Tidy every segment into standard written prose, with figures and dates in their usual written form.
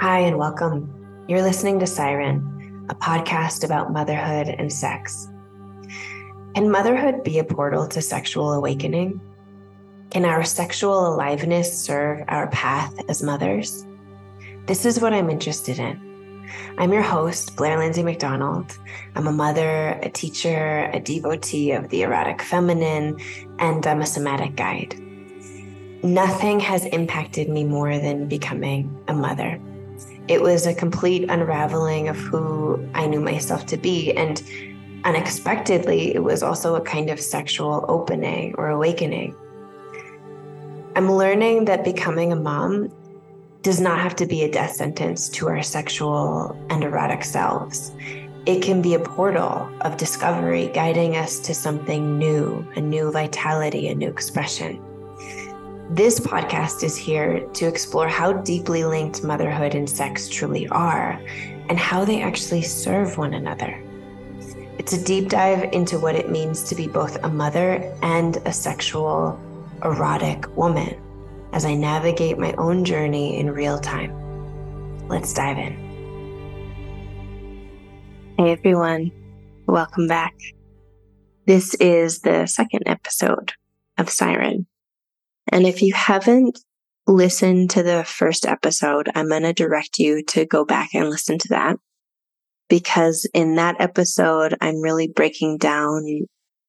Hi and welcome. You're listening to Siren, a podcast about motherhood and sex. Can motherhood be a portal to sexual awakening? Can our sexual aliveness serve our path as mothers? This is what I'm interested in. I'm your host, Blair Lindsay McDonald. I'm a mother, a teacher, a devotee of the erotic feminine, and I'm a somatic guide. Nothing has impacted me more than becoming a mother. It was a complete unraveling of who I knew myself to be, and unexpectedly, it was also a kind of sexual opening or awakening. I'm learning that becoming a mom does not have to be a death sentence to our sexual and erotic selves. It can be a portal of discovery, guiding us to something new, a new vitality, a new expression. This podcast is here to explore how deeply linked motherhood and sex truly are, and how they actually serve one another. It's a deep dive into what it means to be both a mother and a sexual, erotic woman, as I navigate my own journey in real time. Let's dive in. Hey everyone, welcome back. This is the second episode of Siren. And if you haven't listened to the first episode, I'm going to direct you to go back and listen to that, because in that episode, I'm really breaking down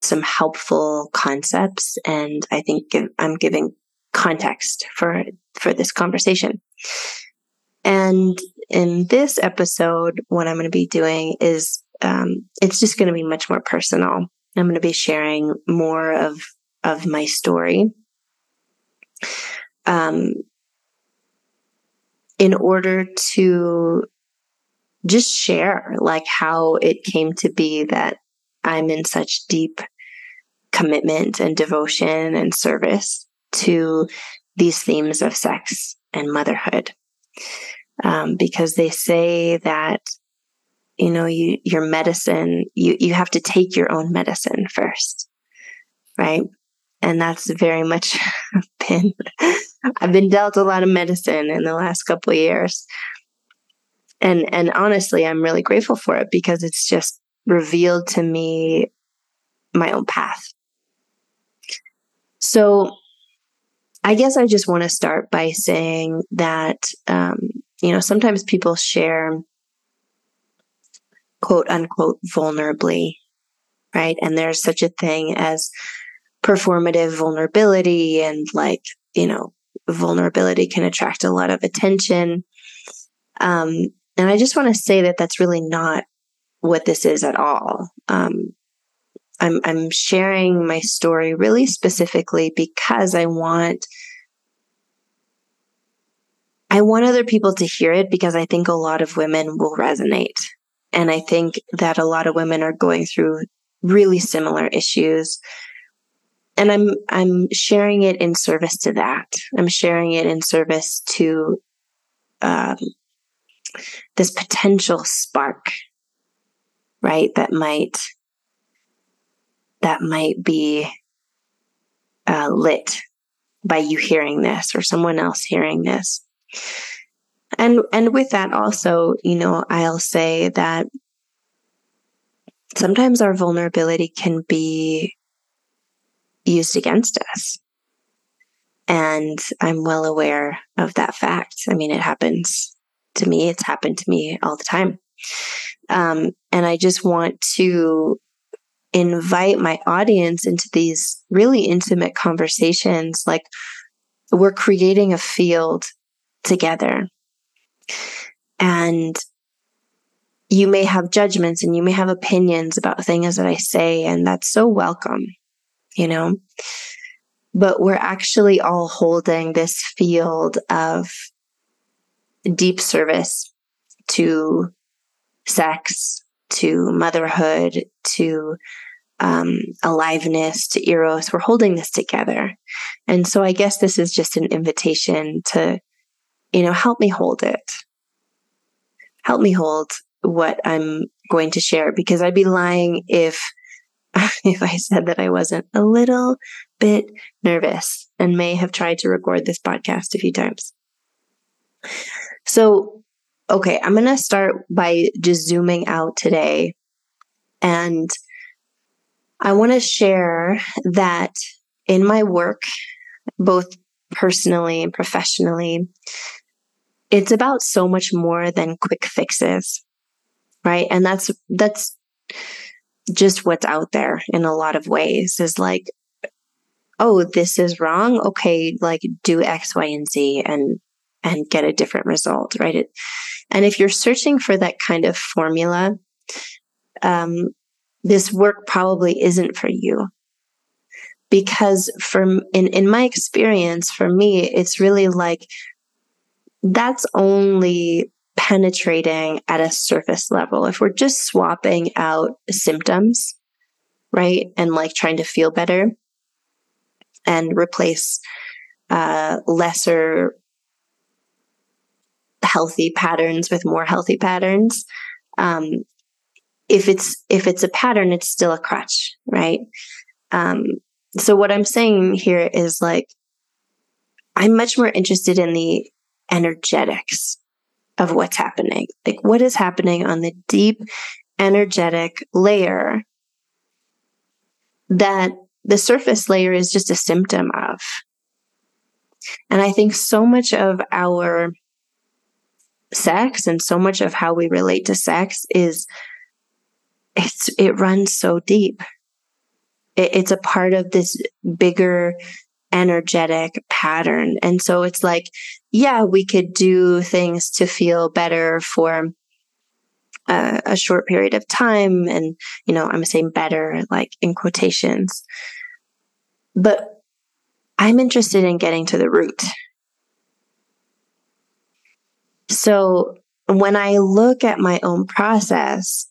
some helpful concepts, and I think I'm giving context for this conversation. And in this episode, what I'm going to be doing is it's just going to be much more personal. I'm going to be sharing more of my story in order to just share like how it came to be that I'm in such deep commitment and devotion and service to these themes of sex and motherhood. Because they say that, you know, your medicine, you have to take your own medicine first, right? And that's very much I've been dealt a lot of medicine in the last couple of years. And honestly, I'm really grateful for it, because it's just revealed to me my own path. So I guess I just want to start by saying that, you know, sometimes people share quote unquote vulnerably, right? And there's such a thing as performative vulnerability, and like, you know, vulnerability can attract a lot of attention. And I just want to say that that's really not what this is at all. I'm sharing my story really specifically because I want other people to hear it, because I think a lot of women will resonate. And I think that a lot of women are going through really similar issues. And I'm sharing it in service to that. I'm sharing it in service to this potential spark, right? That might be lit by you hearing this, or someone else hearing this. And with that also, you know, I'll say that sometimes our vulnerability can be used against us. And I'm well aware of that fact. I mean, it happens to me. It's happened to me all the time. And I just want to invite my audience into these really intimate conversations. Like, we're creating a field together, and you may have judgments and you may have opinions about things that I say, and that's so welcome, you know, but we're actually all holding this field of deep service to sex, to motherhood, to aliveness, to eros. We're holding this together. And so I guess this is just an invitation to, you know, help me hold it. Help me hold what I'm going to share, because I'd be lying if I said that I wasn't a little bit nervous and may have tried to record this podcast a few times. So Okay, I'm going to start by just zooming out today. And I want to share that in my work, both personally and professionally, it's about so much more than quick fixes, right? And that's just what's out there in a lot of ways is like, oh, this is wrong. Okay, like do X, Y, and Z and get a different result, right? And if you're searching for that kind of formula, this work probably isn't for you. Because in my experience, for me, it's really like that's only penetrating at a surface level. If we're just swapping out symptoms, right? And like trying to feel better and replace lesser healthy patterns with more healthy patterns. If it's a pattern, it's still a crutch, right? So what I'm saying here is like, I'm much more interested in the energetics of what's happening. Like what is happening on the deep energetic layer that the surface layer is just a symptom of. And I think so much of our sex and so much of how we relate to sex is it runs so deep. It's a part of this bigger energetic pattern. And so it's like, yeah, we could do things to feel better for a short period of time. And, you know, I'm saying better, like in quotations, but I'm interested in getting to the root. So when I look at my own process,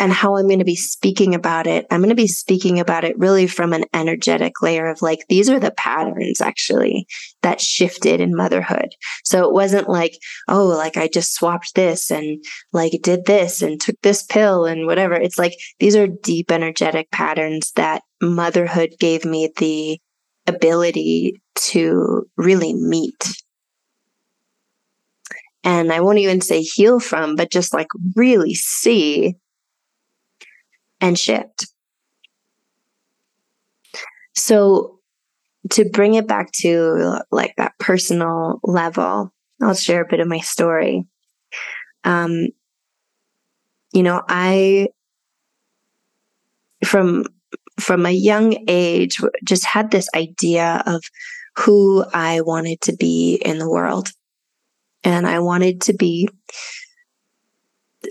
and how I'm going to be speaking about it, I'm going to be speaking about it really from an energetic layer of like, these are the patterns actually that shifted in motherhood. So it wasn't like, oh, like I just swapped this and like did this and took this pill and whatever. It's like, these are deep energetic patterns that motherhood gave me the ability to really meet. And I won't even say heal from, but just like really see and shift. So to bring it back to like that personal level, I'll share a bit of my story. You know, I, from a young age, just had this idea of who I wanted to be in the world. And I wanted to be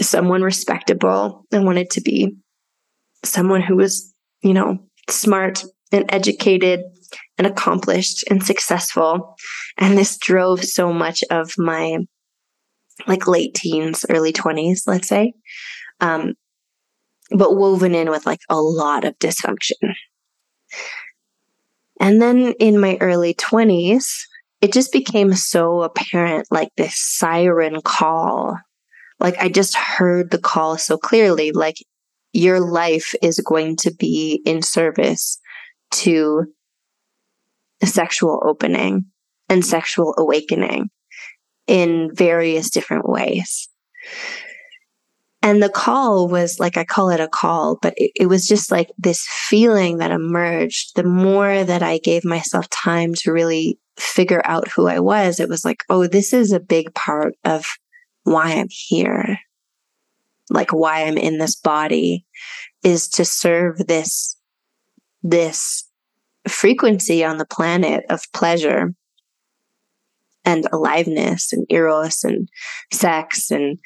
someone respectable. I wanted to be someone who was, you know, smart and educated and accomplished and successful. And this drove so much of my like late teens, early 20s, let's say. But woven in with like a lot of dysfunction. And then in my early 20s, it just became so apparent, like this siren call. Like I just heard the call so clearly, like your life is going to be in service to sexual opening and sexual awakening in various different ways. And the call was like, I call it a call, but it was just like this feeling that emerged. The more that I gave myself time to really figure out who I was, it was like, oh, this is a big part of why I'm here. Like why I'm in this body is to serve this frequency on the planet of pleasure and aliveness and eros and sex and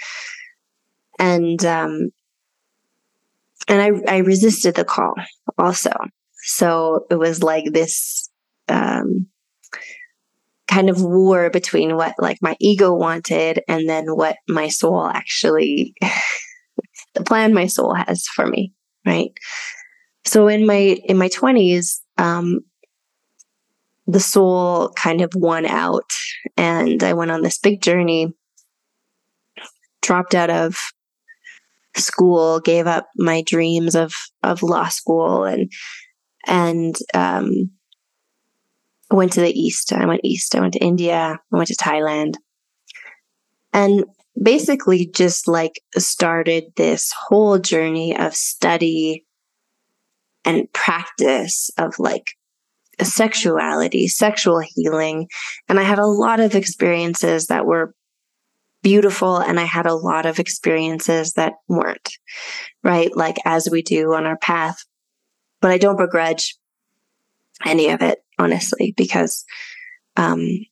I resisted the call also. So it was like this kind of war between what like my ego wanted and then what my soul actually the plan my soul has for me, right? So in my 20s, the soul kind of won out, and I went on this big journey, dropped out of school, gave up my dreams of law school and I went to the East. I went East. I went to India. I went to Thailand. And basically just like started this whole journey of study and practice of like sexuality, sexual healing. And I had a lot of experiences that were beautiful, and I had a lot of experiences that weren't, right? Like as we do on our path. But I don't begrudge any of it, honestly, because I'm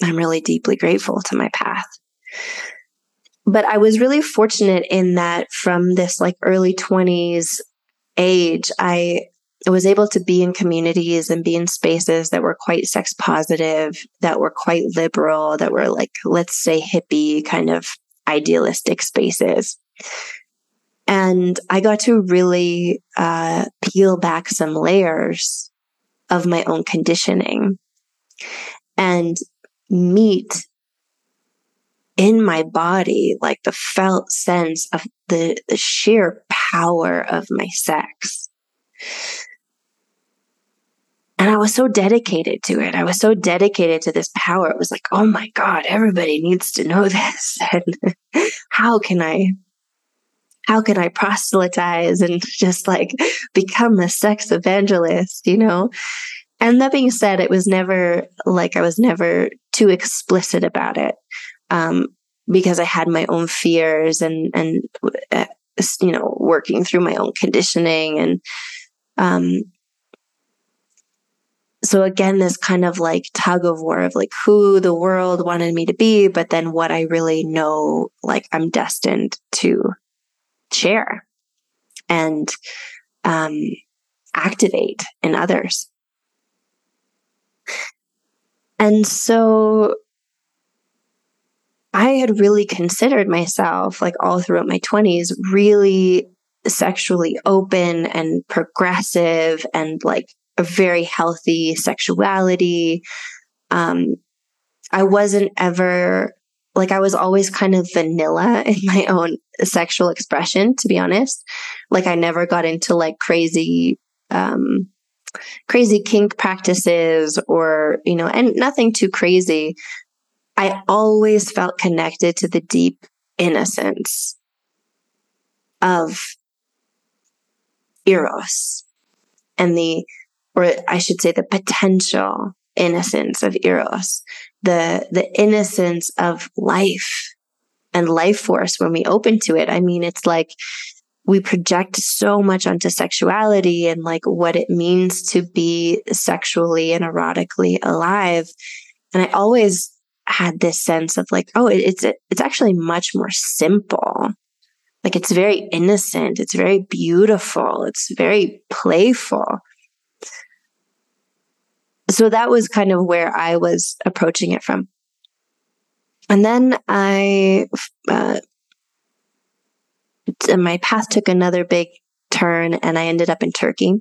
really deeply grateful to my path. But I was really fortunate in that from this like early 20s age, I was able to be in communities and be in spaces that were quite sex positive, that were quite liberal, that were like, let's say hippie kind of idealistic spaces. And I got to really peel back some layers of my own conditioning and meet in my body, like the felt sense of the sheer power of my sex. And I was so dedicated to it. I was so dedicated to this power. It was like, oh my God, everybody needs to know this. And how can I proselytize and just like become a sex evangelist, you know? And that being said, it was never like, I was never too explicit about it. Because I had my own fears and you know, working through my own conditioning. And, so again, this kind of like tug of war of like who the world wanted me to be, but then what I really know, like I'm destined to share and activate in others. And so I had really considered myself, like all throughout my 20s, really sexually open and progressive and like a very healthy sexuality. I wasn't ever, like I was always kind of vanilla in my own sexual expression, to be honest. Like I never got into like crazy kink practices or, you know, and nothing too crazy. I always felt connected to the deep innocence of eros and the potential innocence of eros, the innocence of life and life force when we open to it. I mean, it's like we project so much onto sexuality and like what it means to be sexually and erotically alive. And I always had this sense of like, oh, it's actually much more simple. Like it's very innocent. It's very beautiful. It's very playful. So that was kind of where I was approaching it from. And then my path took another big turn and I ended up in Turkey.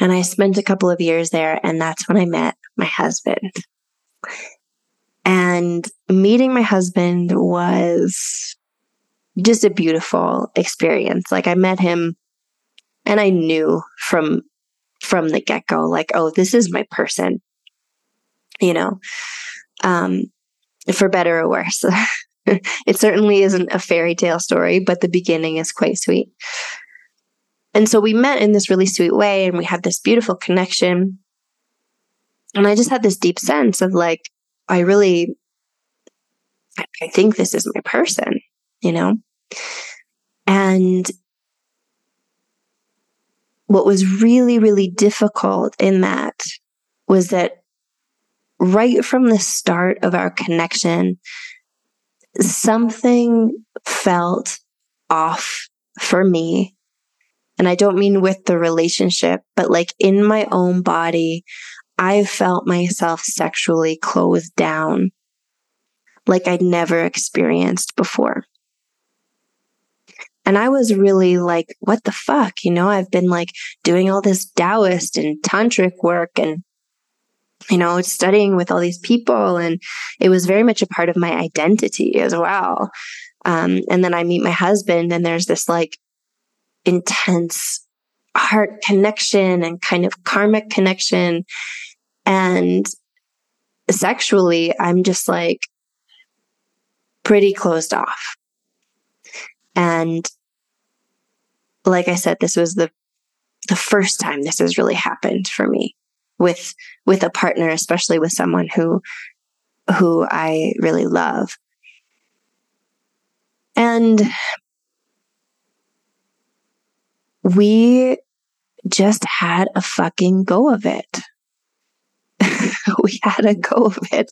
And I spent a couple of years there. And that's when I met my husband. And meeting my husband was just a beautiful experience. Like I met him and I knew from the get-go, like, oh, this is my person, you know, for better or worse. It certainly isn't a fairy tale story, but the beginning is quite sweet. And so we met in this really sweet way and we had this beautiful connection. And I just had this deep sense of like, I think this is my person, you know? And what was really, really difficult in that was that right from the start of our connection, something felt off for me. And I don't mean with the relationship, but like in my own body, I felt myself sexually closed down like I'd never experienced before. And I was really like, what the fuck? You know, I've been like doing all this Taoist and tantric work and, you know, studying with all these people. And it was very much a part of my identity as well. And then I meet my husband and there's this like intense heart connection and kind of karmic connection. And sexually, I'm just like pretty closed off. And like I said, this was the first time this has really happened for me with a partner, especially with someone who I really love. And we just had a fucking go of it. We had a go of it.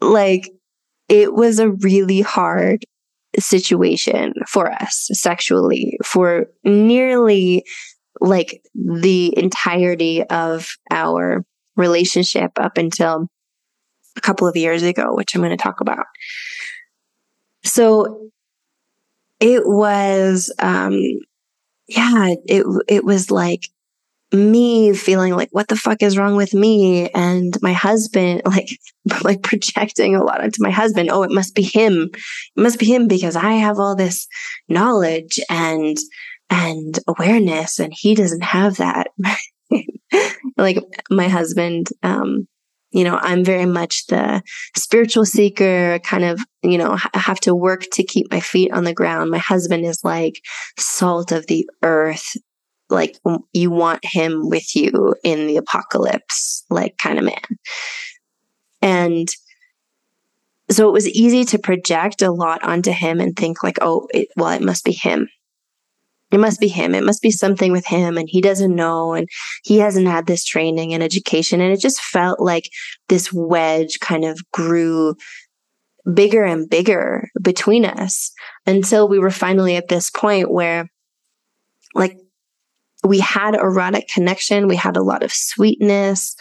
Like it was a really hard situation for us sexually for nearly like the entirety of our relationship up until a couple of years ago, which I'm going to talk about. So it was, it was like me feeling like, what the fuck is wrong with me? And my husband, like projecting a lot onto my husband. Oh, it must be him. It must be him because I have all this knowledge and awareness and he doesn't have that. Like my husband, I'm very much the spiritual seeker, kind of, have to work to keep my feet on the ground. My husband is like salt of the earth. Like you want him with you in the apocalypse, like kind of man. And so it was easy to project a lot onto him and think like, it must be him. It must be him. It must be something with him. And he doesn't know. And he hasn't had this training and education. And it just felt like this wedge kind of grew bigger and bigger between us until we were finally at this point where like we had erotic connection. We had a lot of sweetness.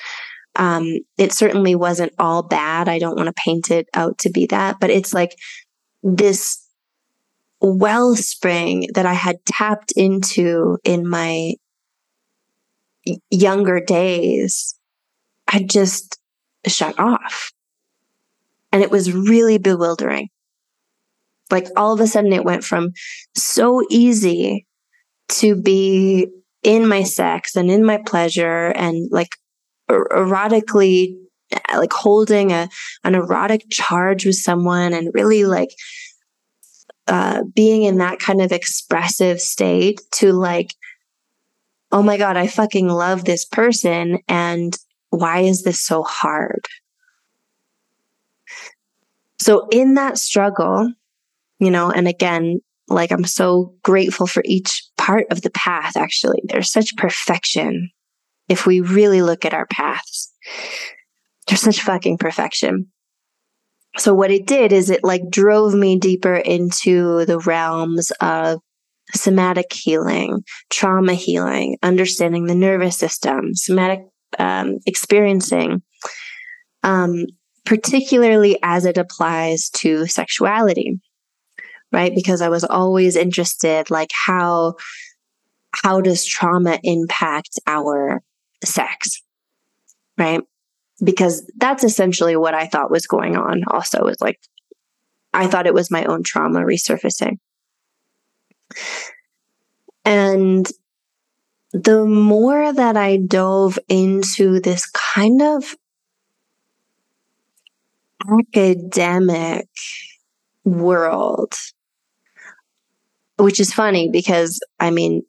It certainly wasn't all bad. I don't want to paint it out to be that, but it's like this wellspring that I had tapped into in my younger days, I just shut off. And it was really bewildering. Like all of a sudden it went from so easy to be in my sex and in my pleasure and like erotically, like holding an erotic charge with someone and really like being in that kind of expressive state to like, oh my God, I fucking love this person. And why is this so hard? So in that struggle, and again, like I'm so grateful for each part of the path, actually. There's such perfection. If we really look at our paths, there's such fucking perfection. So what it did is it like drove me deeper into the realms of somatic healing, trauma healing, understanding the nervous system, somatic experiencing, particularly as it applies to sexuality, right? Because I was always interested, like how does trauma impact our sex, right? Because that's essentially what I thought was going on also is like, I thought it was my own trauma resurfacing. And the more that I dove into this kind of academic world, which is funny because, I mean,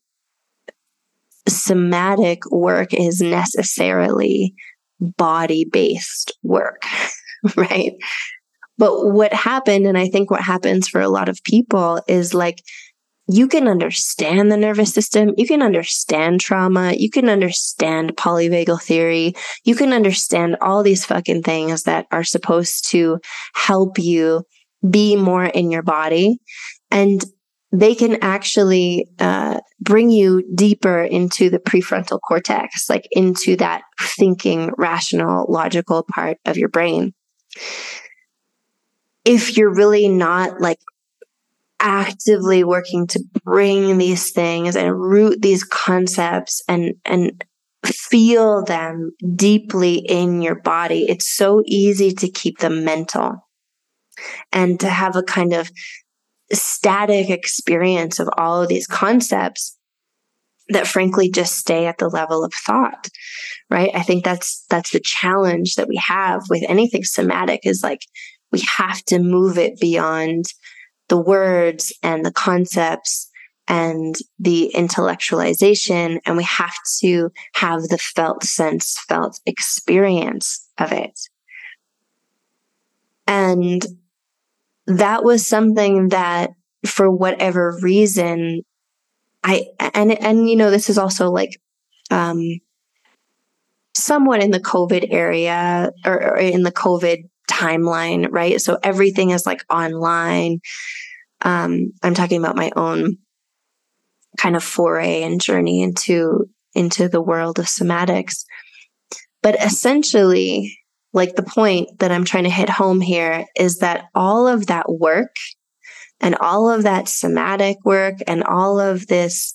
somatic work is necessarily body-based work, right? But what happened, and I think what happens for a lot of people is like, you can understand the nervous system, you can understand trauma, you can understand polyvagal theory, you can understand all these fucking things that are supposed to help you be more in your body. And they can actually bring you deeper into the prefrontal cortex, like into that thinking, rational, logical part of your brain. If you're really not like actively working to bring these things and root these concepts and feel them deeply in your body, it's so easy to keep them mental and to have a kind of static experience of all of these concepts that frankly just stay at the level of thought, right? I think that's the challenge that we have with anything somatic, is like, we have to move it beyond the words and the concepts and the intellectualization, and we have to have the felt experience of it. And that was something that, for whatever reason, this is also like somewhat in the COVID area or in the COVID timeline, right? So everything is like online. I'm talking about my own kind of foray and journey into the world of somatics. But essentially, like, the point that I'm trying to hit home here is that all of that work and all of that somatic work and all of this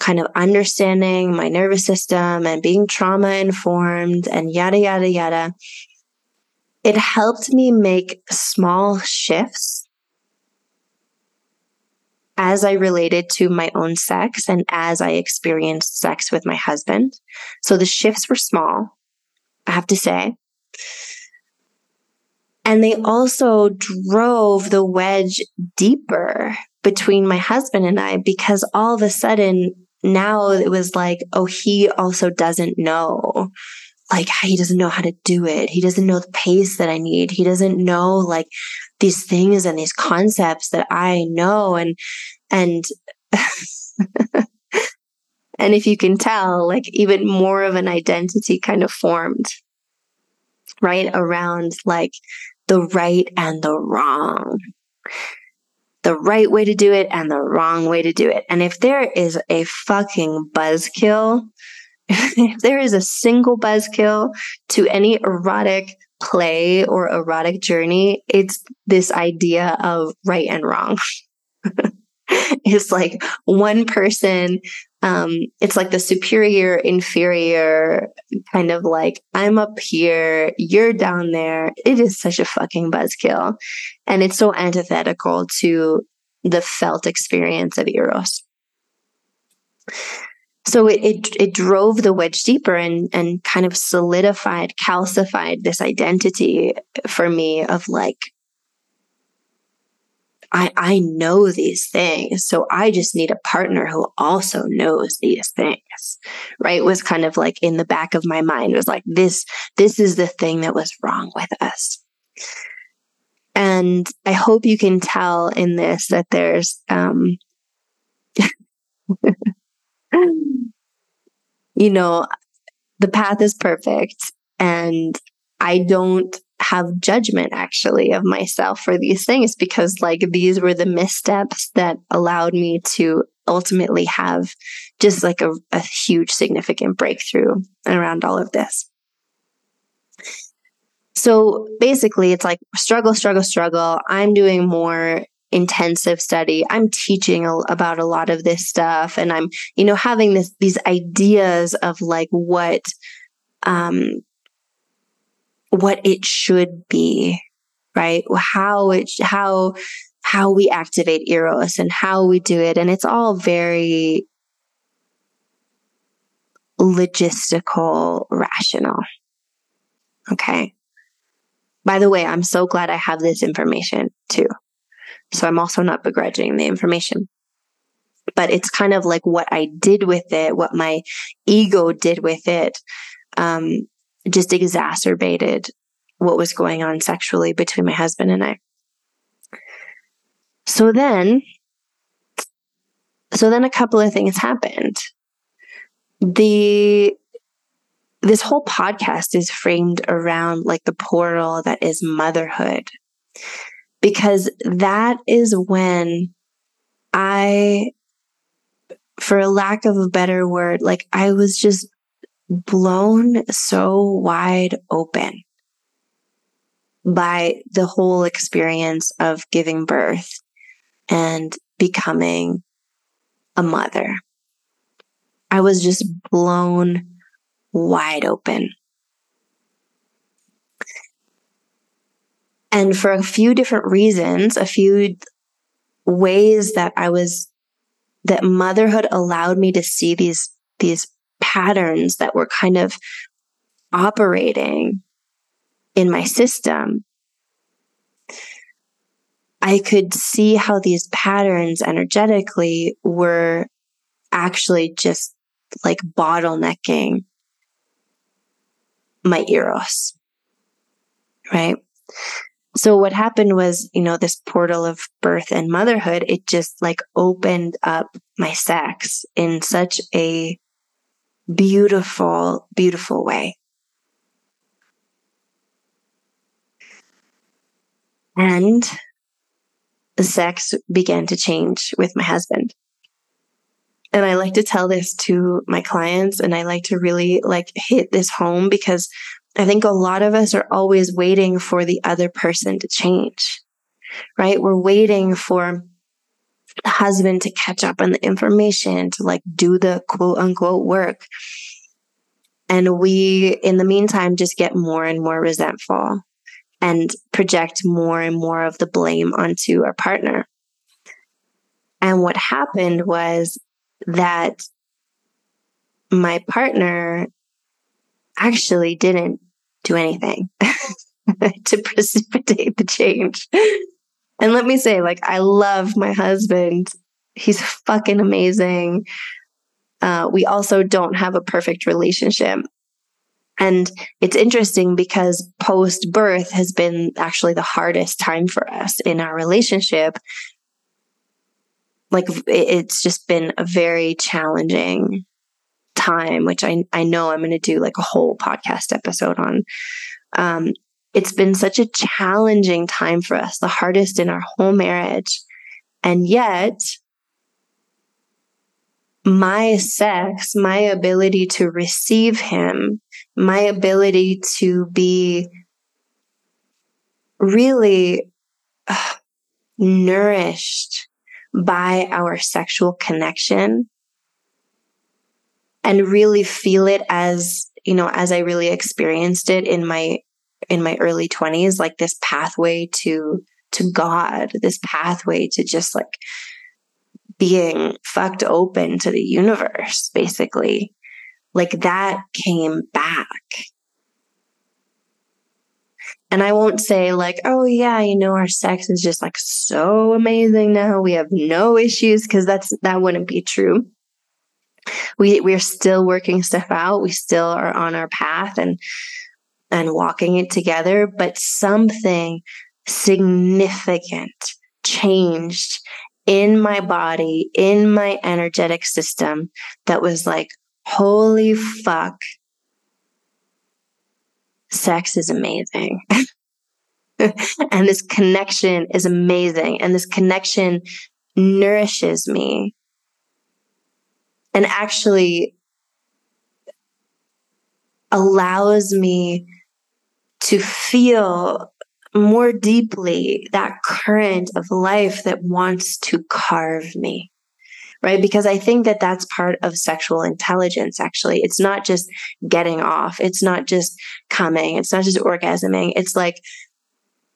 kind of understanding my nervous system and being trauma informed and yada, yada, yada, it helped me make small shifts as I related to my own sex and as I experienced sex with my husband. So the shifts were small, I have to say. And they also drove the wedge deeper between my husband and I, because all of a sudden now it was like, oh, he also doesn't know. Like, he doesn't know how to do it. He doesn't know the pace that I need. He doesn't know like these things and these concepts that I know. And and if you can tell, like, even more of an identity kind of formed, right? Around like the right and the wrong, the right way to do it and the wrong way to do it. And if there is a fucking buzzkill, if there is a single buzzkill to any erotic play or erotic journey, it's this idea of right and wrong. It's like one person, it's like the superior, inferior kind of like, I'm up here, you're down there. It is such a fucking buzzkill. And it's so antithetical to the felt experience of eros. So it drove the wedge deeper and kind of solidified, calcified this identity for me of like, I know these things, so I just need a partner who also knows these things, right? Was kind of like in the back of my mind, was like, this is the thing that was wrong with us. And I hope you can tell in this that there's, you know, the path is perfect, and I don't have judgment actually of myself for these things, because like these were the missteps that allowed me to ultimately have just like a huge significant breakthrough around all of this. So basically it's like struggle. I'm doing more intensive study. I'm teaching about a lot of this stuff, and I'm, you know, having these ideas of like what it should be, right? How we activate eros and how we do it, and it's all very logistical, rational. Okay. By the way, I'm so glad I have this information too. So I'm also not begrudging the information, but it's kind of like what I did with it, what my ego did with it, just exacerbated what was going on sexually between my husband and I. So then a couple of things happened. This whole podcast is framed around like the portal that is motherhood, because that is when I, for lack of a better word, like I was just blown so wide open by the whole experience of giving birth and becoming a mother. I was just blown wide open. And for a few different reasons, a few ways that I was that motherhood allowed me to see these patterns that were kind of operating in my system. I could see how these patterns energetically were actually just like bottlenecking my eros, right? So what happened was, you know, this portal of birth and motherhood, it just like opened up my sex in such a beautiful, beautiful way. And the sex began to change with my husband. And I like to tell this to my clients, and I like to really like hit this home, because I think a lot of us are always waiting for the other person to change, right? We're waiting for the husband to catch up on the information, to like do the quote unquote work. And we, in the meantime, just get more and more resentful and project more and more of the blame onto our partner. And what happened was that my partner actually didn't do anything to precipitate the change. And let me say, like, I love my husband. He's fucking amazing. We also don't have a perfect relationship. And it's interesting because post-birth has been actually the hardest time for us in our relationship. Like, it's just been a very challenging time, which I know I'm going to do like a whole podcast episode on. It's been such a challenging time for us, the hardest in our whole marriage. And yet, my sex, my ability to receive him, my ability to be really nourished by our sexual connection, and really feel it as, you know, as I really experienced it in my early 20s, like this pathway to God, this pathway to just like being fucked open to the universe, basically. Like that came back. And I won't say like, oh yeah, you know, our sex is just like so amazing now. We have no issues, because that wouldn't be true. We're still working stuff out. We still are on our path and walking it together. But something significant changed in my body, in my energetic system, that was like, holy fuck, sex is amazing. And this connection is amazing. And this connection nourishes me. And actually allows me to feel more deeply that current of life that wants to carve me, right? Because I think that that's part of sexual intelligence, actually. It's not just getting off. It's not just coming. It's not just orgasming. It's like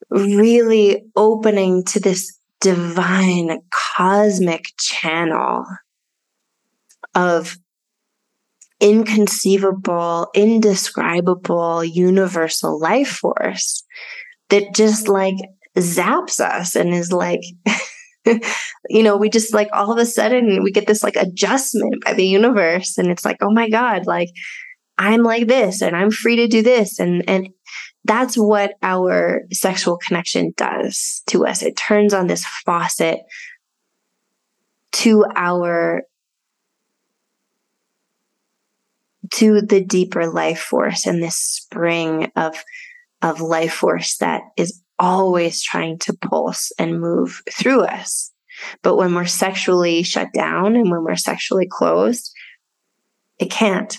really opening to this divine cosmic channel of inconceivable, indescribable, universal life force that just like zaps us and is like, you know, we just like all of a sudden we get this like adjustment by the universe. And it's like, oh my God, like I'm like this and I'm free to do this. And that's what our sexual connection does to us. It turns on this faucet to the deeper life force, and this spring of life force that is always trying to pulse and move through us. But when we're sexually shut down and when we're sexually closed, it can't.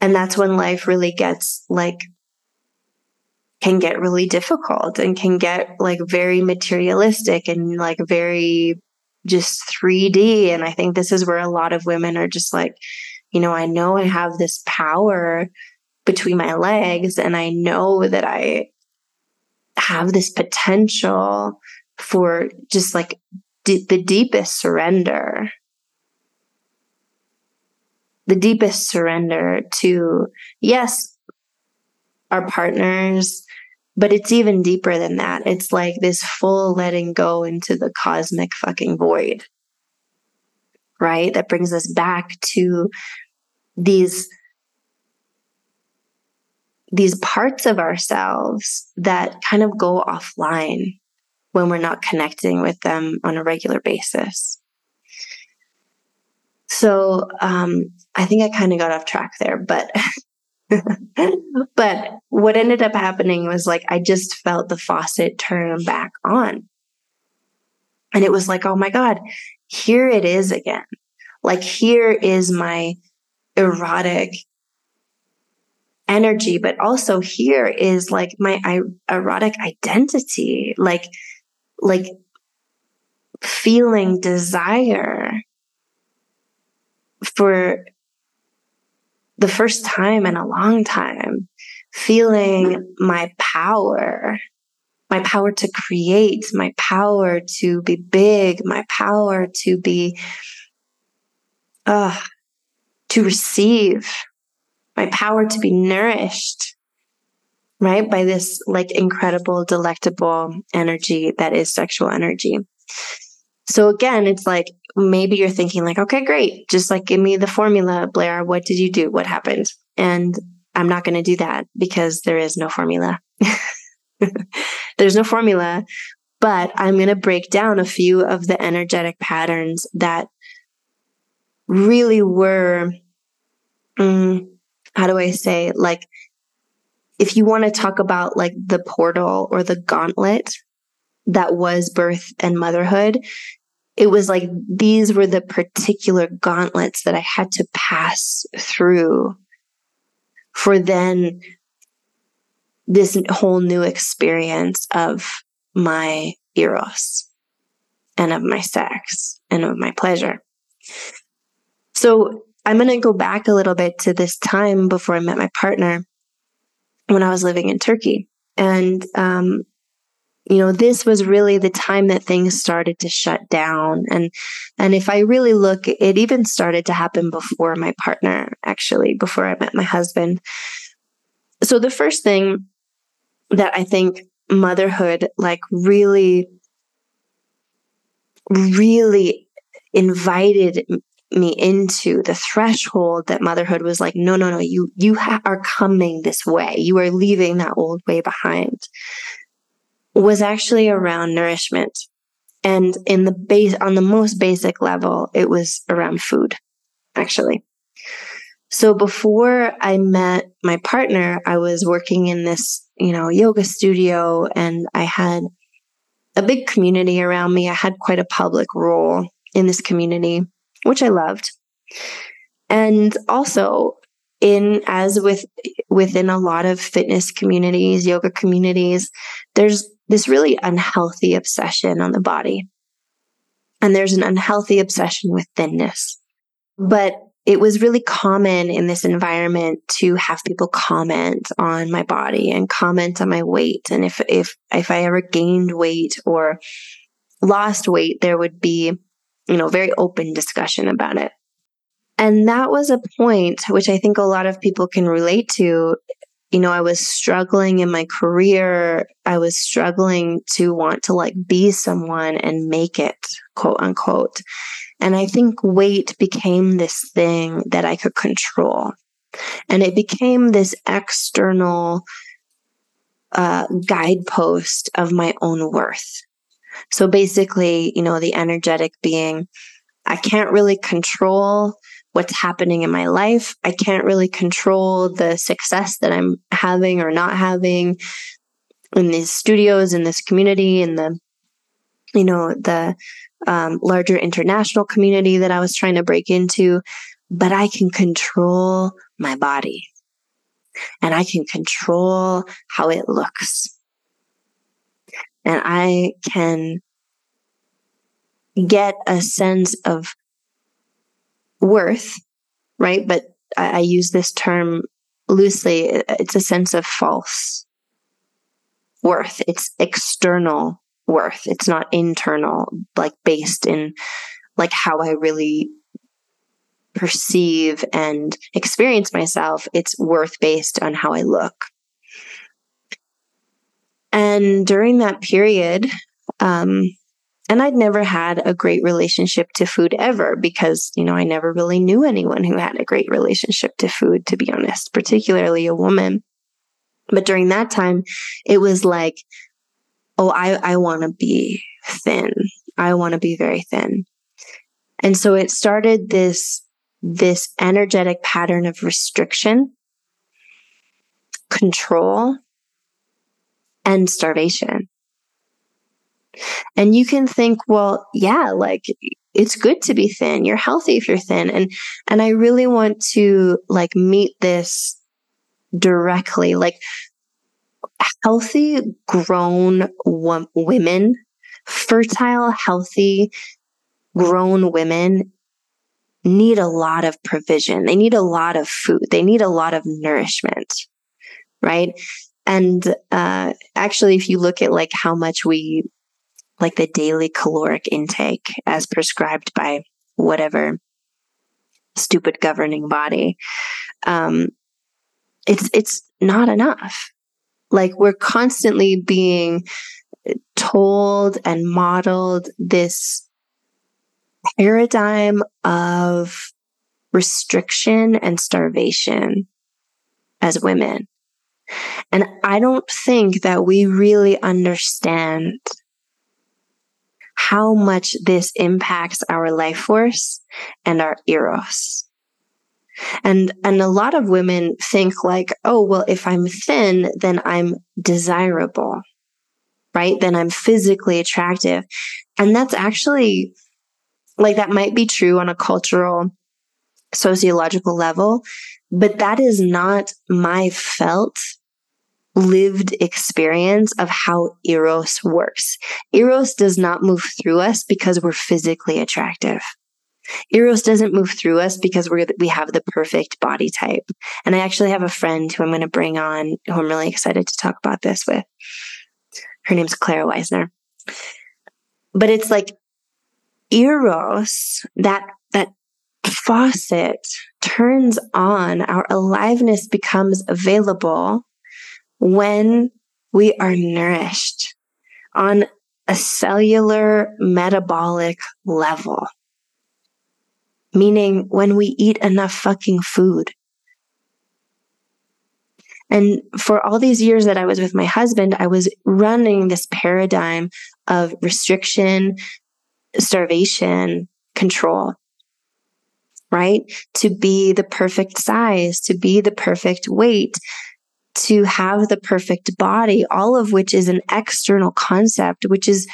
And that's when life really gets like, can get really difficult and can get like very materialistic and like very just 3D. And I think this is where a lot of women are just like, you know I have this power between my legs, and I know that I have this potential for just like the deepest surrender. The deepest surrender to, yes, our partners, but it's even deeper than that. It's like this full letting go into the cosmic fucking void, right? That brings us back to these parts of ourselves that kind of go offline when we're not connecting with them on a regular basis. So I think I kind of got off track there, but but what ended up happening was like I just felt the faucet turn back on. And it was like, oh my God, here it is again. Like here is my erotic energy, but also here is like my erotic identity, like feeling desire for the first time in a long time, feeling my power to create, my power to be big, my power to be, to receive, my power to be nourished, right? By this like incredible, delectable energy that is sexual energy. So again, it's like, maybe you're thinking like, okay, great. Just like, give me the formula, Blair. What did you do? What happened? And I'm not going to do that because there is no formula. There's no formula, but I'm going to break down a few of the energetic patterns that really were, how do I say? Like, if you want to talk about like the portal or the gauntlet that was birth and motherhood, it was like these were the particular gauntlets that I had to pass through for then this whole new experience of my eros and of my sex and of my pleasure. So I'm going to go back a little bit to this time before I met my partner when I was living in Turkey. And, you know, this was really the time that things started to shut down. And if I really look, it even started to happen before my partner, actually, before I met my husband. So the first thing that I think motherhood, like really, really invited me into, the threshold that motherhood was like, no, you are coming this way. You are leaving that old way behind. Was actually around nourishment. And in the base, on the most basic level, it was around food, actually. So before I met my partner, I was working in this, you know, yoga studio, and I had a big community around me. I had quite a public role in this community, which I loved. And also, within a lot of fitness communities, yoga communities, there's this really unhealthy obsession on the body. And there's an unhealthy obsession with thinness. But it was really common in this environment to have people comment on my body and comment on my weight. And if I ever gained weight or lost weight, there would be, you know, very open discussion about it. And that was a point which I think a lot of people can relate to. You know, I was struggling in my career. I was struggling to want to like be someone and make it, quote unquote. And I think weight became this thing that I could control. And it became this external guidepost of my own worth. So basically, you know, the energetic being, I can't really control what's happening in my life. I can't really control the success that I'm having or not having in these studios, in this community, in the, you know, the larger international community that I was trying to break into. But I can control my body, and I can control how it looks, and I can get a sense of worth, right? But I use this term loosely. It's a sense of false worth. It's external worth. It's not internal, like based in like how I really perceive and experience myself. It's worth based on how I look. And during that period, and I'd never had a great relationship to food ever because, you know, I never really knew anyone who had a great relationship to food, to be honest, particularly a woman. But during that time, it was like, oh, I want to be thin. I want to be very thin. And so it started this energetic pattern of restriction, control, and starvation. And you can think, well, yeah, like it's good to be thin. You're healthy if you're thin. And I really want to like meet this directly. Like healthy, grown women, fertile, healthy, grown women need a lot of provision. They need a lot of food. They need a lot of nourishment, right? And actually, if you look at like how much we like the daily caloric intake as prescribed by whatever stupid governing body, it's not enough. Like we're constantly being told and modeled this paradigm of restriction and starvation as women. And I don't think that we really understand how much this impacts our life force and our eros. And a lot of women think like, oh, well, if I'm thin, then I'm desirable, right? Then I'm physically attractive. And that's actually like, that might be true on a cultural, sociological level, but that is not my felt lived experience of how eros works. Eros does not move through us because we're physically attractive. Eros doesn't move through us because we have the perfect body type. And I actually have a friend who I'm going to bring on, who I'm really excited to talk about this with. Her name's Clara Weisner. But it's like eros, that faucet turns on, our aliveness becomes available when we are nourished on a cellular metabolic level. Meaning when we eat enough fucking food. And for all these years that I was with my husband, I was running this paradigm of restriction, starvation, control, right? To be the perfect size, to be the perfect weight, to have the perfect body, all of which is an external concept, which is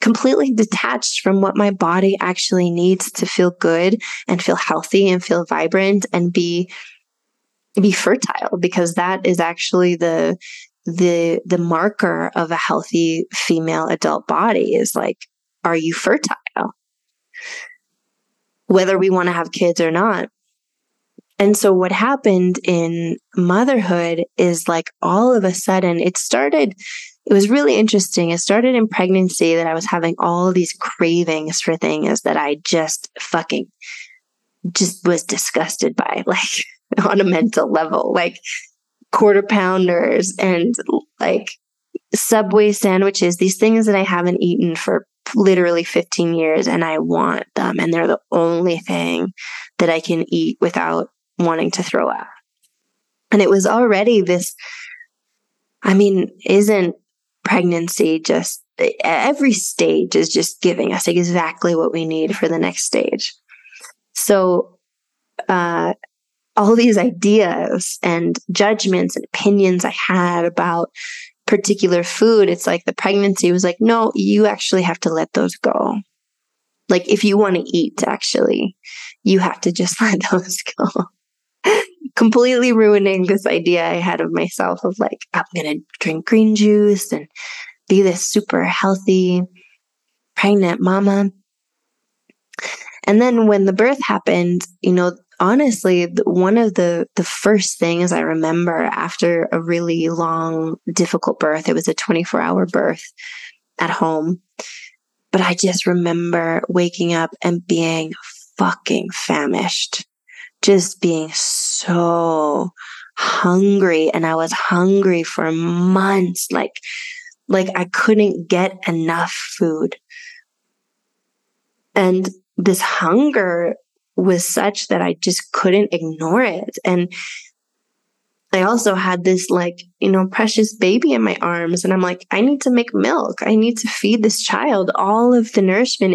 completely detached from what my body actually needs to feel good and feel healthy and feel vibrant and be fertile, because that is actually the marker of a healthy female adult body is like, are you fertile? Whether we want to have kids or not. And so what happened in motherhood is like all of a sudden it was really interesting. It started in pregnancy that I was having all these cravings for things that I just was disgusted by, like on a mental level, like quarter pounders and like Subway sandwiches, these things that I haven't eaten for literally 15 years and I want them. And they're the only thing that I can eat without wanting to throw up. And it was already this, I mean, isn't pregnancy just, every stage is just giving us exactly what we need for the next stage. So, all these ideas and judgments and opinions I had about particular food, it's like the pregnancy was like, no, you actually have to let those go. Like if you want to eat, actually, you have to just let those go. Completely ruining this idea I had of myself of like, I'm going to drink green juice and be this super healthy pregnant mama. And then when the birth happened, you know, honestly, one of the first things I remember after a really long, difficult birth, it was a 24-hour birth. at home. But I just remember waking up and being fucking famished, just being so hungry. And I was hungry for months. Like I couldn't get enough food. And this hunger was such that I just couldn't ignore it. And I also had this precious baby in my arms, and I'm like, I need to make milk. I need to feed this child. All of the nourishment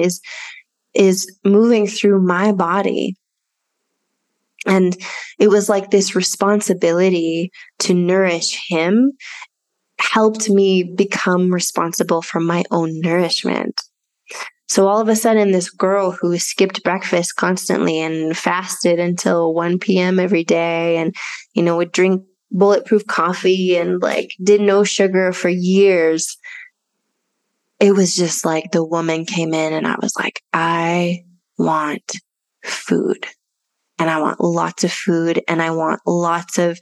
is moving through my body. And it was like this responsibility to nourish him helped me become responsible for my own nourishment. So all of a sudden, this girl who skipped breakfast constantly and fasted until 1 p.m. every day and, would drink bulletproof coffee and did no sugar for years. It was just like the woman came in and I was like, I want food, and I want lots of food, and I want lots of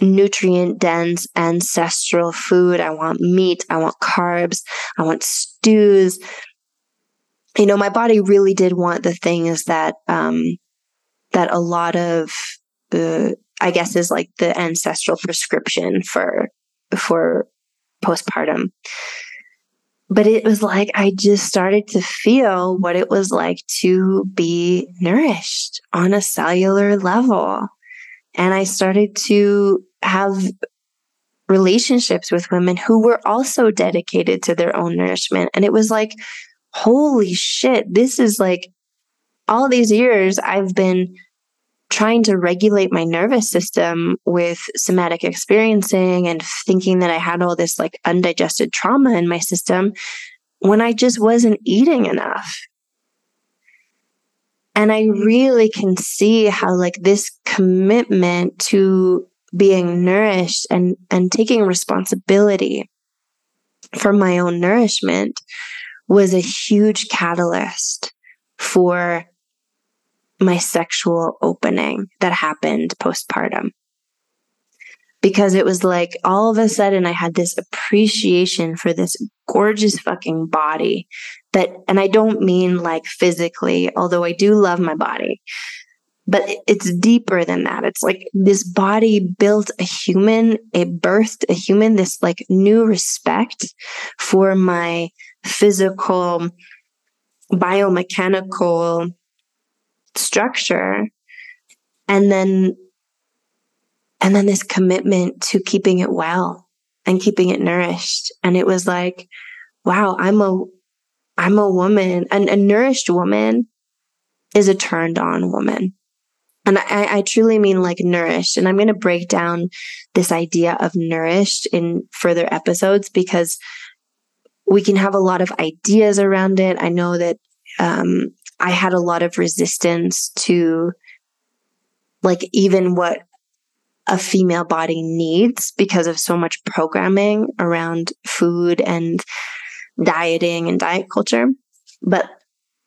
nutrient dense ancestral food. I want meat. I want carbs. I want stews. My body really did want the things that that a lot of, is like the ancestral prescription for postpartum. But it was like I just started to feel what it was like to be nourished on a cellular level. And I started to have relationships with women who were also dedicated to their own nourishment. And it was like, holy shit, this is like all these years I've been trying to regulate my nervous system with somatic experiencing and thinking that I had all this undigested trauma in my system when I just wasn't eating enough. And I really can see how this commitment to being nourished and taking responsibility for my own nourishment was a huge catalyst for my sexual opening that happened postpartum. Because it was like all of a sudden I had this appreciation for this gorgeous fucking body that, and I don't mean physically, although I do love my body, but it's deeper than that. It's this body built a human, it birthed a human, this new respect for my physical, biomechanical structure, and then this commitment to keeping it well and keeping it nourished. And it was like, wow, I'm a woman, and a nourished woman is a turned on woman. And I truly mean nourished. And I'm going to break down this idea of nourished in further episodes because we can have a lot of ideas around it. I know that I had a lot of resistance to even what a female body needs because of so much programming around food and dieting and diet culture. But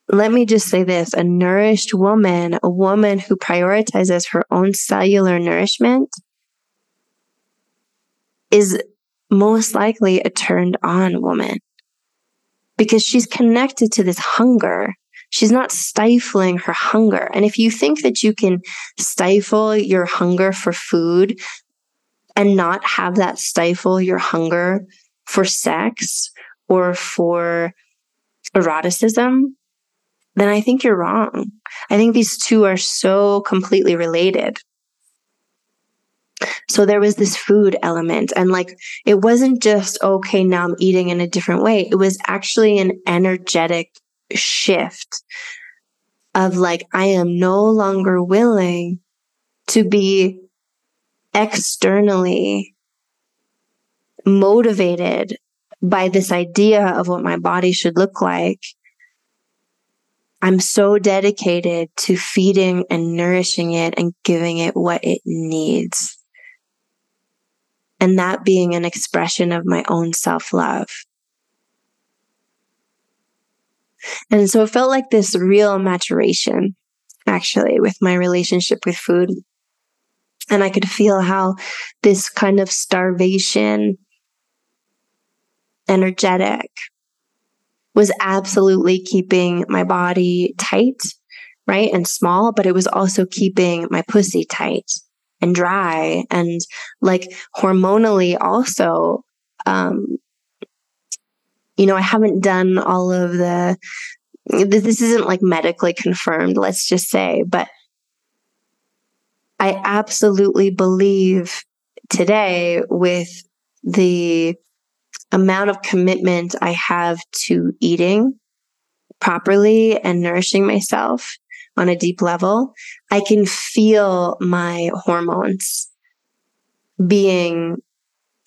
let me just say this, a nourished woman, a woman who prioritizes her own cellular nourishment is most likely a turned on woman because she's connected to this hunger. She's not stifling her hunger. And if you think that you can stifle your hunger for food and not have that stifle your hunger for sex or for eroticism, then I think you're wrong. I think these two are so completely related. So there was this food element, and it wasn't just, okay, now I'm eating in a different way. It was actually an energetic shift of I am no longer willing to be externally motivated by this idea of what my body should look like. I'm so dedicated to feeding and nourishing it and giving it what it needs. And that being an expression of my own self-love. And so it felt like this real maturation, actually, with my relationship with food. And I could feel how this kind of starvation, energetic, was absolutely keeping my body tight, right, and small, but it was also keeping my pussy tight and dry and like hormonally also, you know, I haven't done all of the, this isn't like medically confirmed, let's just say, but I absolutely believe today with the amount of commitment I have to eating properly and nourishing myself on a deep level, I can feel my hormones being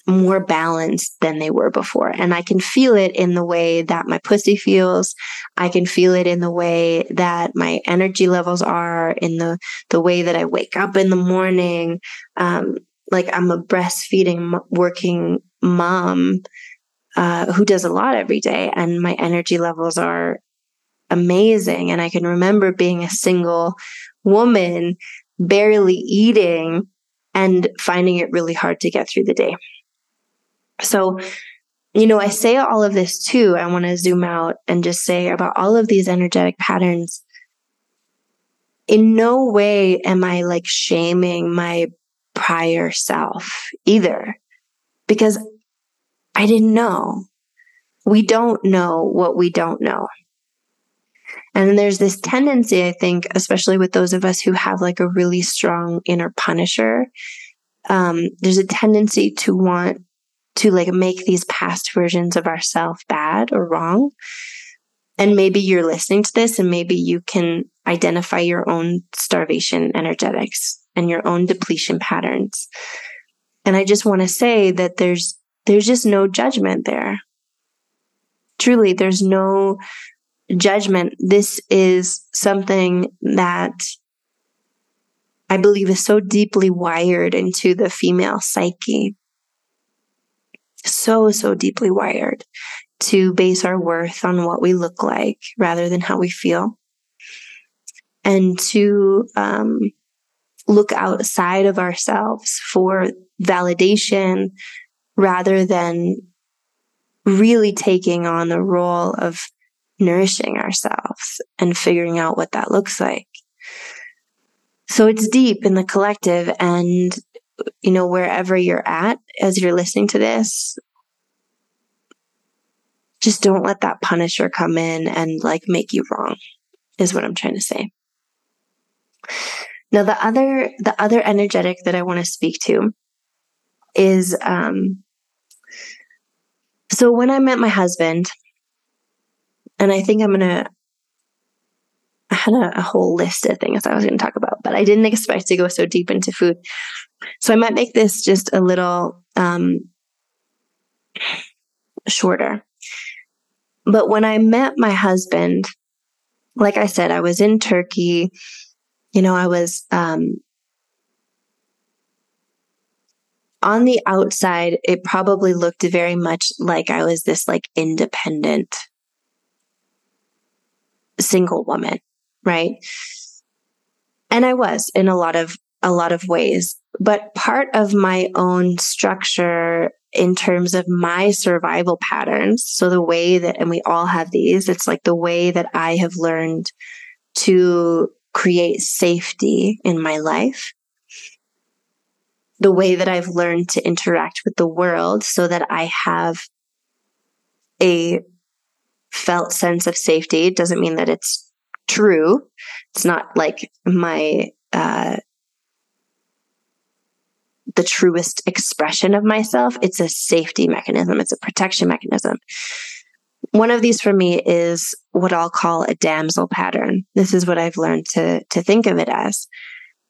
more balanced than they were before. And I can feel it in the way that my pussy feels. I can feel it in the way that my energy levels are, in the way that I wake up in the morning. Like I'm a breastfeeding working mom who does a lot every day, and my energy levels are amazing. And I can remember being a single woman, barely eating and finding it really hard to get through the day. So, you know, I say all of this too, I want to zoom out and just say about all of these energetic patterns. In no way am I like shaming my prior self either, because I didn't know. We don't know what we don't know. And there's this tendency, I think, especially with those of us who have like a really strong inner punisher, there's a tendency to want to like make these past versions of ourselves bad or wrong. And maybe you're listening to this and maybe you can identify your own starvation energetics and your own depletion patterns. And I just want to say that there's just no judgment there. Truly, there's no judgment. This is something that I believe is so deeply wired into the female psyche. So deeply wired to base our worth on what we look like rather than how we feel. And to look outside of ourselves for validation rather than really taking on the role of nourishing ourselves and figuring out what that looks like. So it's deep in the collective, and you know, wherever you're at as you're listening to this, just don't let that punisher come in and like make you wrong, is what I'm trying to say. Now, the other energetic that I want to speak to is so when I met my husband, and I think I had a whole list of things I was going to talk about, but I didn't expect to go so deep into food. So I might make this just a little shorter. But when I met my husband, like I said, I was in Turkey. You know, I was on the outside, it probably looked very much like I was this like independent single woman, right? And I was in a lot of ways, but part of my own structure in terms of my survival patterns. So the way that, and we all have these, it's like the way that I have learned to create safety in my life, the way that I've learned to interact with the world so that I have a felt sense of safety. It doesn't mean that it's true. It's not like my, the truest expression of myself. It's a safety mechanism. It's a protection mechanism. One of these for me is what I'll call a damsel pattern. This is what I've learned to think of it as.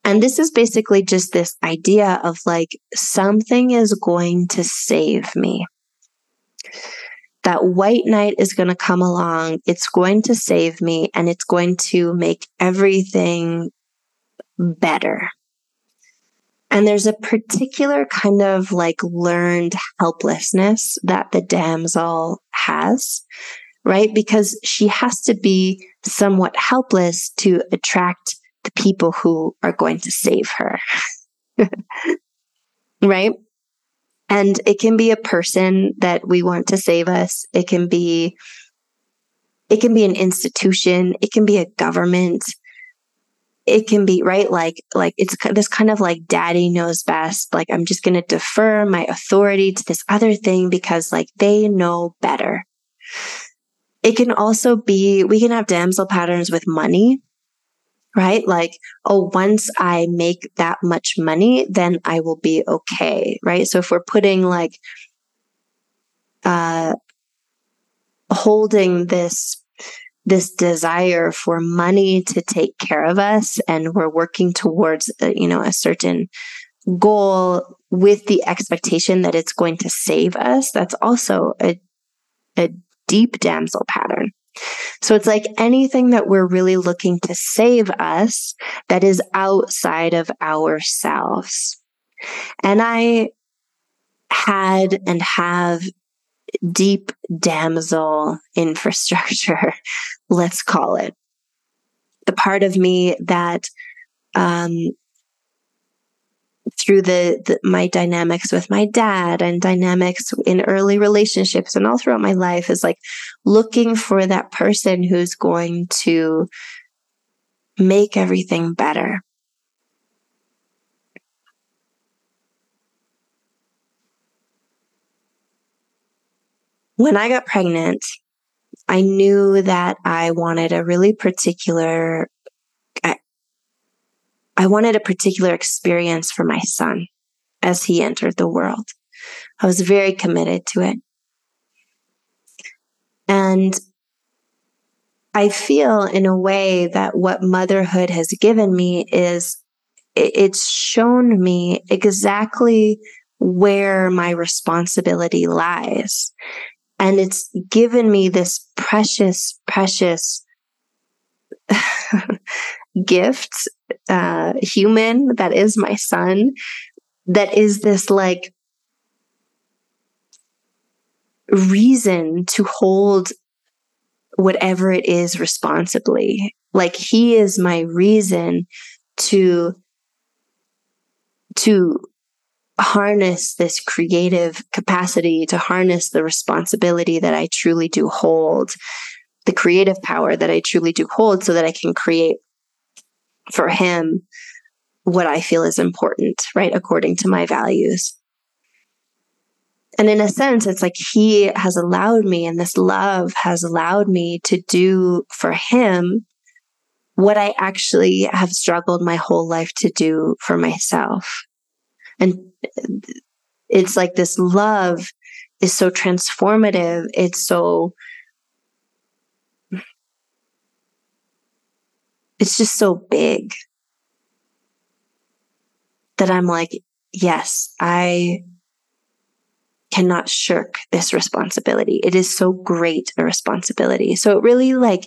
And this is basically just this idea of like, something is going to save me. That white knight is going to come along, it's going to save me, and it's going to make everything better. And there's a particular kind of like learned helplessness that the damsel has, right? Because she has to be somewhat helpless to attract the people who are going to save her, right? And it can be a person that we want to save us. It can be It can be an institution. It can be a government. It can be, right? Like it's this kind of like daddy knows best. Like, I'm just going to defer my authority to this other thing because like they know better. It can also be, we can have damsel patterns with money, right? Like, oh, once I make that much money, then I will be okay, right? So if we're putting like, holding this desire for money to take care of us, and we're working towards, a certain goal with the expectation that it's going to save us, that's also a deep damsel pattern. So it's like anything that we're really looking to save us that is outside of ourselves. And I had and have deep damsel infrastructure, let's call it. The part of me that through my dynamics with my dad and dynamics in early relationships and all throughout my life is like looking for that person who's going to make everything better. When I got pregnant, I knew that I wanted a particular experience for my son as he entered the world. I was very committed to it. And I feel in a way that what motherhood has given me is it's shown me exactly where my responsibility lies. And it's given me this precious, precious gift, human that is my son, that is this like reason to hold whatever it is responsibly. Like he is my reason to harness this creative capacity, to harness the responsibility that I truly do hold, the creative power that I truly do hold, so that I can create for him what I feel is important, right? According to my values. And in a sense, it's like he has allowed me, and this love has allowed me to do for him what I actually have struggled my whole life to do for myself. And it's like this love is so transformative. It's just so big that I'm like, yes, I cannot shirk this responsibility. It is so great a responsibility. So it really like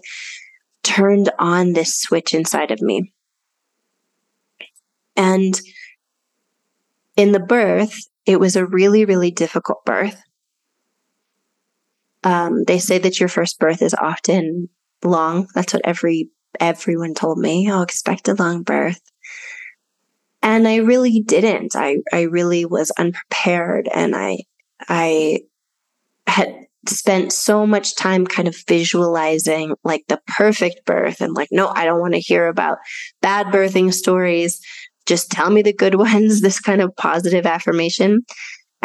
turned on this switch inside of me. And in the birth, it was a really, really difficult birth. They say that your first birth is often long. That's what everyone told me. I'll expect a long birth. And I really didn't. I really was unprepared. And I had spent so much time kind of visualizing like the perfect birth and like, no, I don't want to hear about bad birthing stories. Just tell me the good ones, this kind of positive affirmation.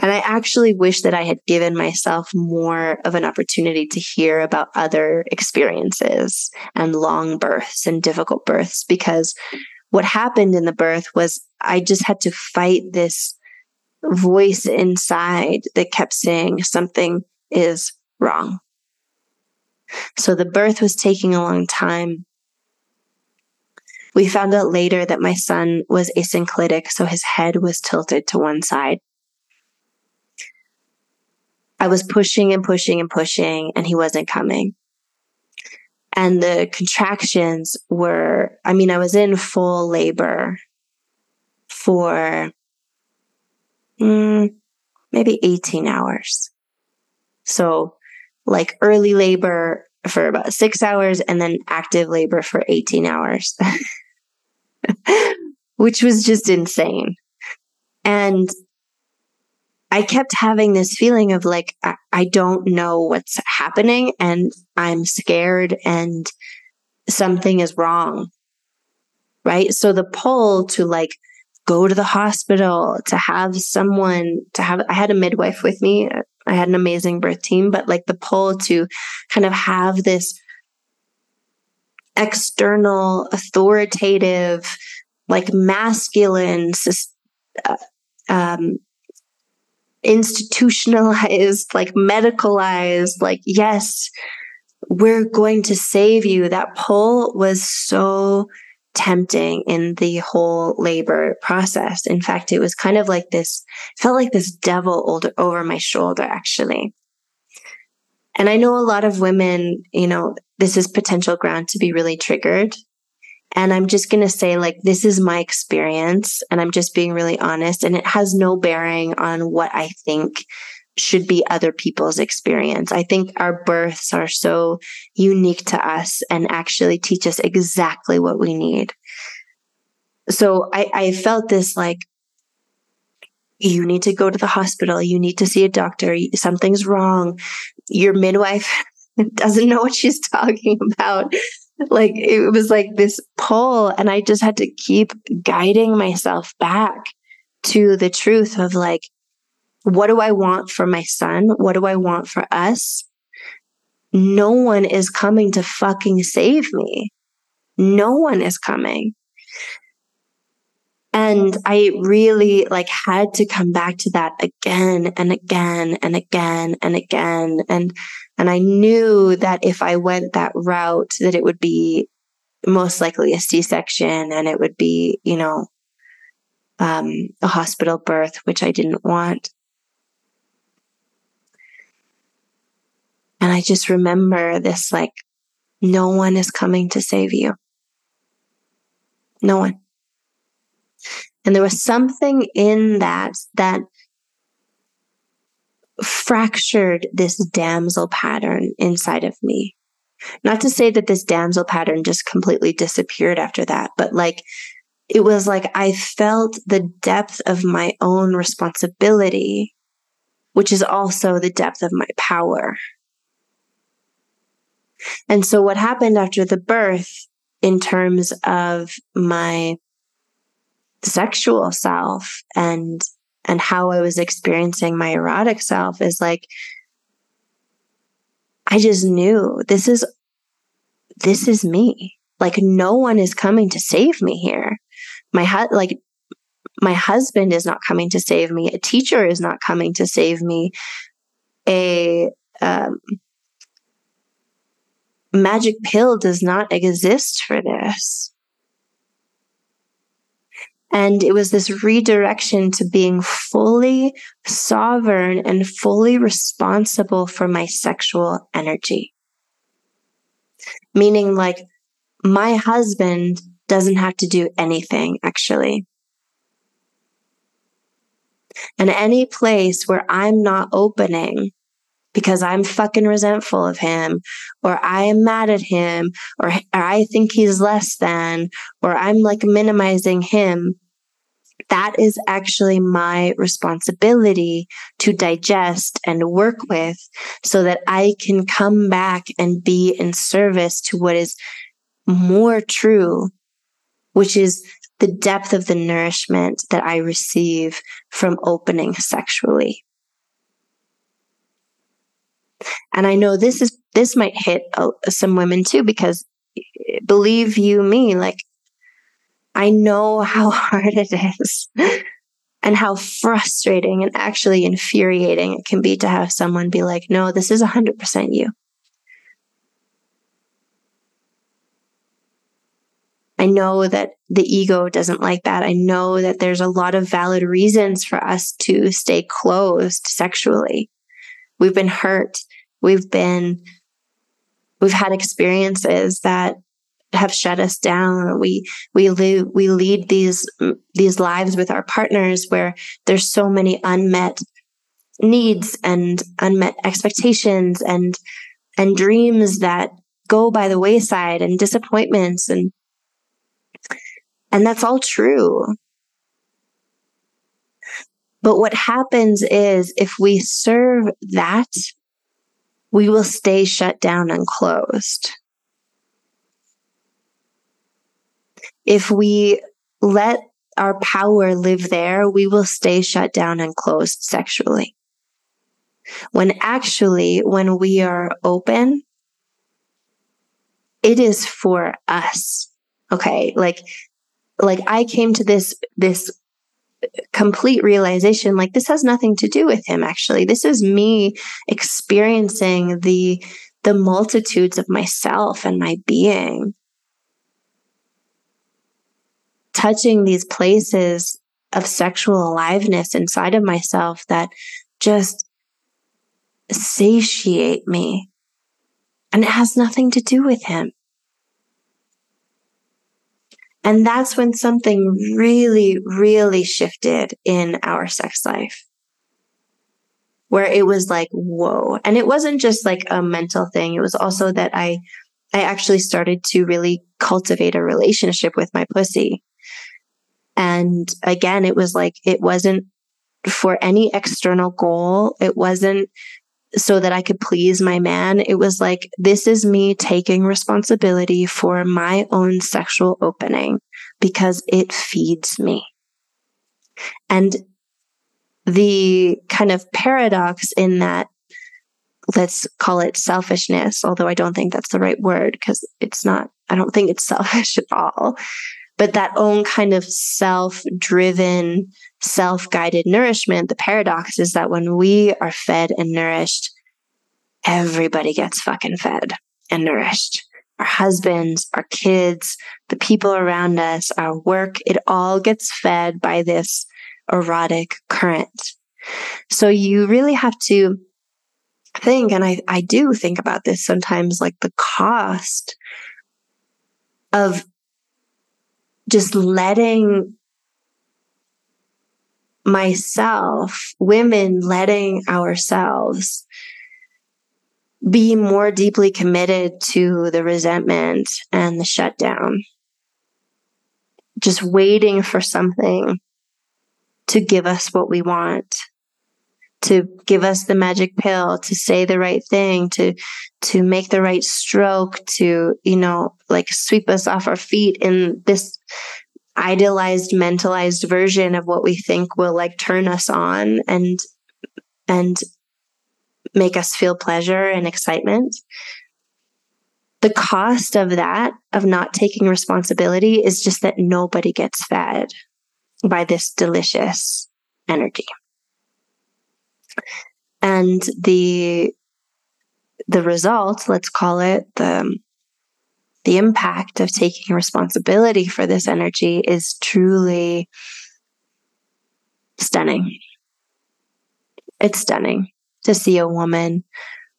And I actually wish that I had given myself more of an opportunity to hear about other experiences and long births and difficult births, because what happened in the birth was I just had to fight this voice inside that kept saying something is wrong. So the birth was taking a long time. We found out later that my son was asynclitic, so his head was tilted to one side. I was pushing and pushing and pushing, and he wasn't coming. And the contractions were, I was in full labor for maybe 18 hours. So like early labor for about 6 hours and then active labor for 18 hours. Which was just insane. And I kept having this feeling of like, I don't know what's happening and I'm scared and something is wrong. Right. So the pull to like go to the hospital, to have someone, I had a midwife with me. I had an amazing birth team, but like the pull to kind of have this external, authoritative, like masculine, institutionalized, like medicalized, like, yes, we're going to save you. That pull was so tempting in the whole labor process. In fact, it was kind of like this, felt like this devil over my shoulder, actually. And I know a lot of women, you know, this is potential ground to be really triggered. And I'm just going to say, like, this is my experience and I'm just being really honest, and it has no bearing on what I think should be other people's experience. I think our births are so unique to us and actually teach us exactly what we need. So I felt this like, you need to go to the hospital. You need to see a doctor. Something's wrong. Your midwife doesn't know what she's talking about. Like, it was like this pull, and I just had to keep guiding myself back to the truth of like, what do I want for my son? What do I want for us? No one is coming to fucking save me. No one is coming. And I really like had to come back to that again and again and again and again. And I knew that if I went that route, that it would be most likely a C-section, and it would be, you know, a hospital birth, which I didn't want. And I just remember this, like, no one is coming to save you. No one. And there was something in that that fractured this damsel pattern inside of me. Not to say that this damsel pattern just completely disappeared after that, but like, it was like I felt the depth of my own responsibility, which is also the depth of my power. And so what happened after the birth in terms of my sexual self and how I was experiencing my erotic self is like, I just knew this is me. Like, no one is coming to save me here. My husband is not coming to save me. A teacher is not coming to save me. A magic pill does not exist for this. And it was this redirection to being fully sovereign and fully responsible for my sexual energy. Meaning, like, my husband doesn't have to do anything, actually. And any place where I'm not opening because I'm fucking resentful of him, or I am mad at him, or I think he's less than, or I'm like minimizing him, that is actually my responsibility to digest and work with so that I can come back and be in service to what is more true, which is the depth of the nourishment that I receive from opening sexually. And I know this might hit some women too, because believe you me, like, I know how hard it is and how frustrating and actually infuriating it can be to have someone be like, no, this is 100% you. I know that the ego doesn't like that. I know that there's a lot of valid reasons for us to stay closed sexually. We've been hurt. We've had experiences that have shut us down. We lead these lives with our partners where there's so many unmet needs and unmet expectations and dreams that go by the wayside, and disappointments, and that's all true. But what happens is if we serve that, we will stay shut down and closed. If we let our power live there, we will stay shut down and closed sexually. When actually, when we are open, it is for us. Okay, like I came to this complete realization, like this has nothing to do with him, actually. This is me experiencing the multitudes of myself and my being, touching these places of sexual aliveness inside of myself that just satiate me. And it has nothing to do with him. And that's when something really, really shifted in our sex life, where it was like, whoa. And it wasn't just like a mental thing. It was also that I actually started to really cultivate a relationship with my pussy. And again, it was like, it wasn't for any external goal. It wasn't so that I could please my man. It was like, this is me taking responsibility for my own sexual opening because it feeds me. And the kind of paradox in that, let's call it selfishness, although I don't think that's the right word because it's not, I don't think it's selfish at all. But that own kind of self-driven, self-guided nourishment, the paradox is that when we are fed and nourished, everybody gets fucking fed and nourished. Our husbands, our kids, the people around us, our work, it all gets fed by this erotic current. So you really have to think, and I do think about this sometimes, like the cost of just letting myself, women letting ourselves be more deeply committed to the resentment and the shutdown. Just waiting for something to give us what we want, to give us the magic pill, to say the right thing, to make the right stroke, to, you know, like sweep us off our feet in this idealized, mentalized version of what we think will like turn us on and make us feel pleasure and excitement. The cost of that, of not taking responsibility, is just that nobody gets fed by this delicious energy. And the result, let's call it the impact of taking responsibility for this energy, is truly stunning. It's stunning to see a woman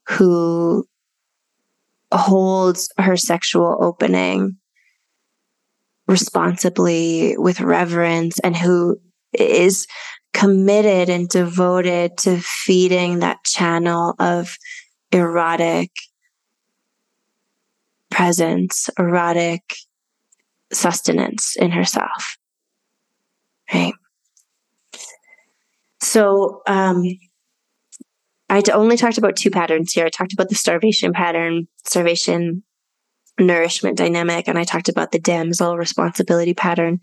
who holds her sexual opening responsibly with reverence and who is committed and devoted to feeding that channel of erotic presence, erotic sustenance in herself. Right? So, I only talked about two patterns here. I talked about the starvation pattern, starvation nourishment dynamic, and I talked about the damsel responsibility pattern.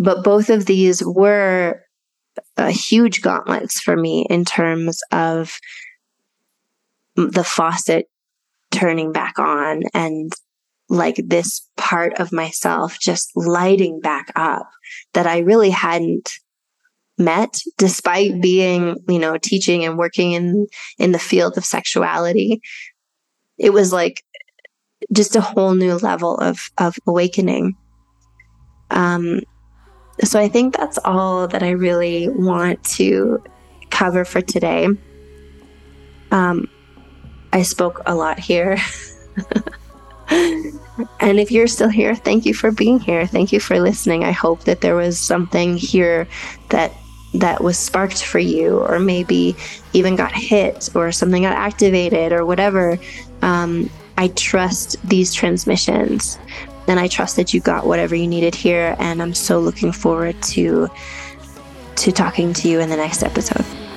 But both of these were huge gauntlets for me in terms of the faucet turning back on and like this part of myself just lighting back up that I really hadn't met, despite being, you know, teaching and working in the field of sexuality. It was like just a whole new level of awakening. So I think that's all that I really want to cover for today. I spoke a lot here. And if you're still here, thank you for being here. Thank you for listening. I hope that there was something here that was sparked for you, or maybe even got hit, or something got activated, or whatever. I trust these transmissions. And I trust that you got whatever you needed here. And I'm so looking forward to talking to you in the next episode.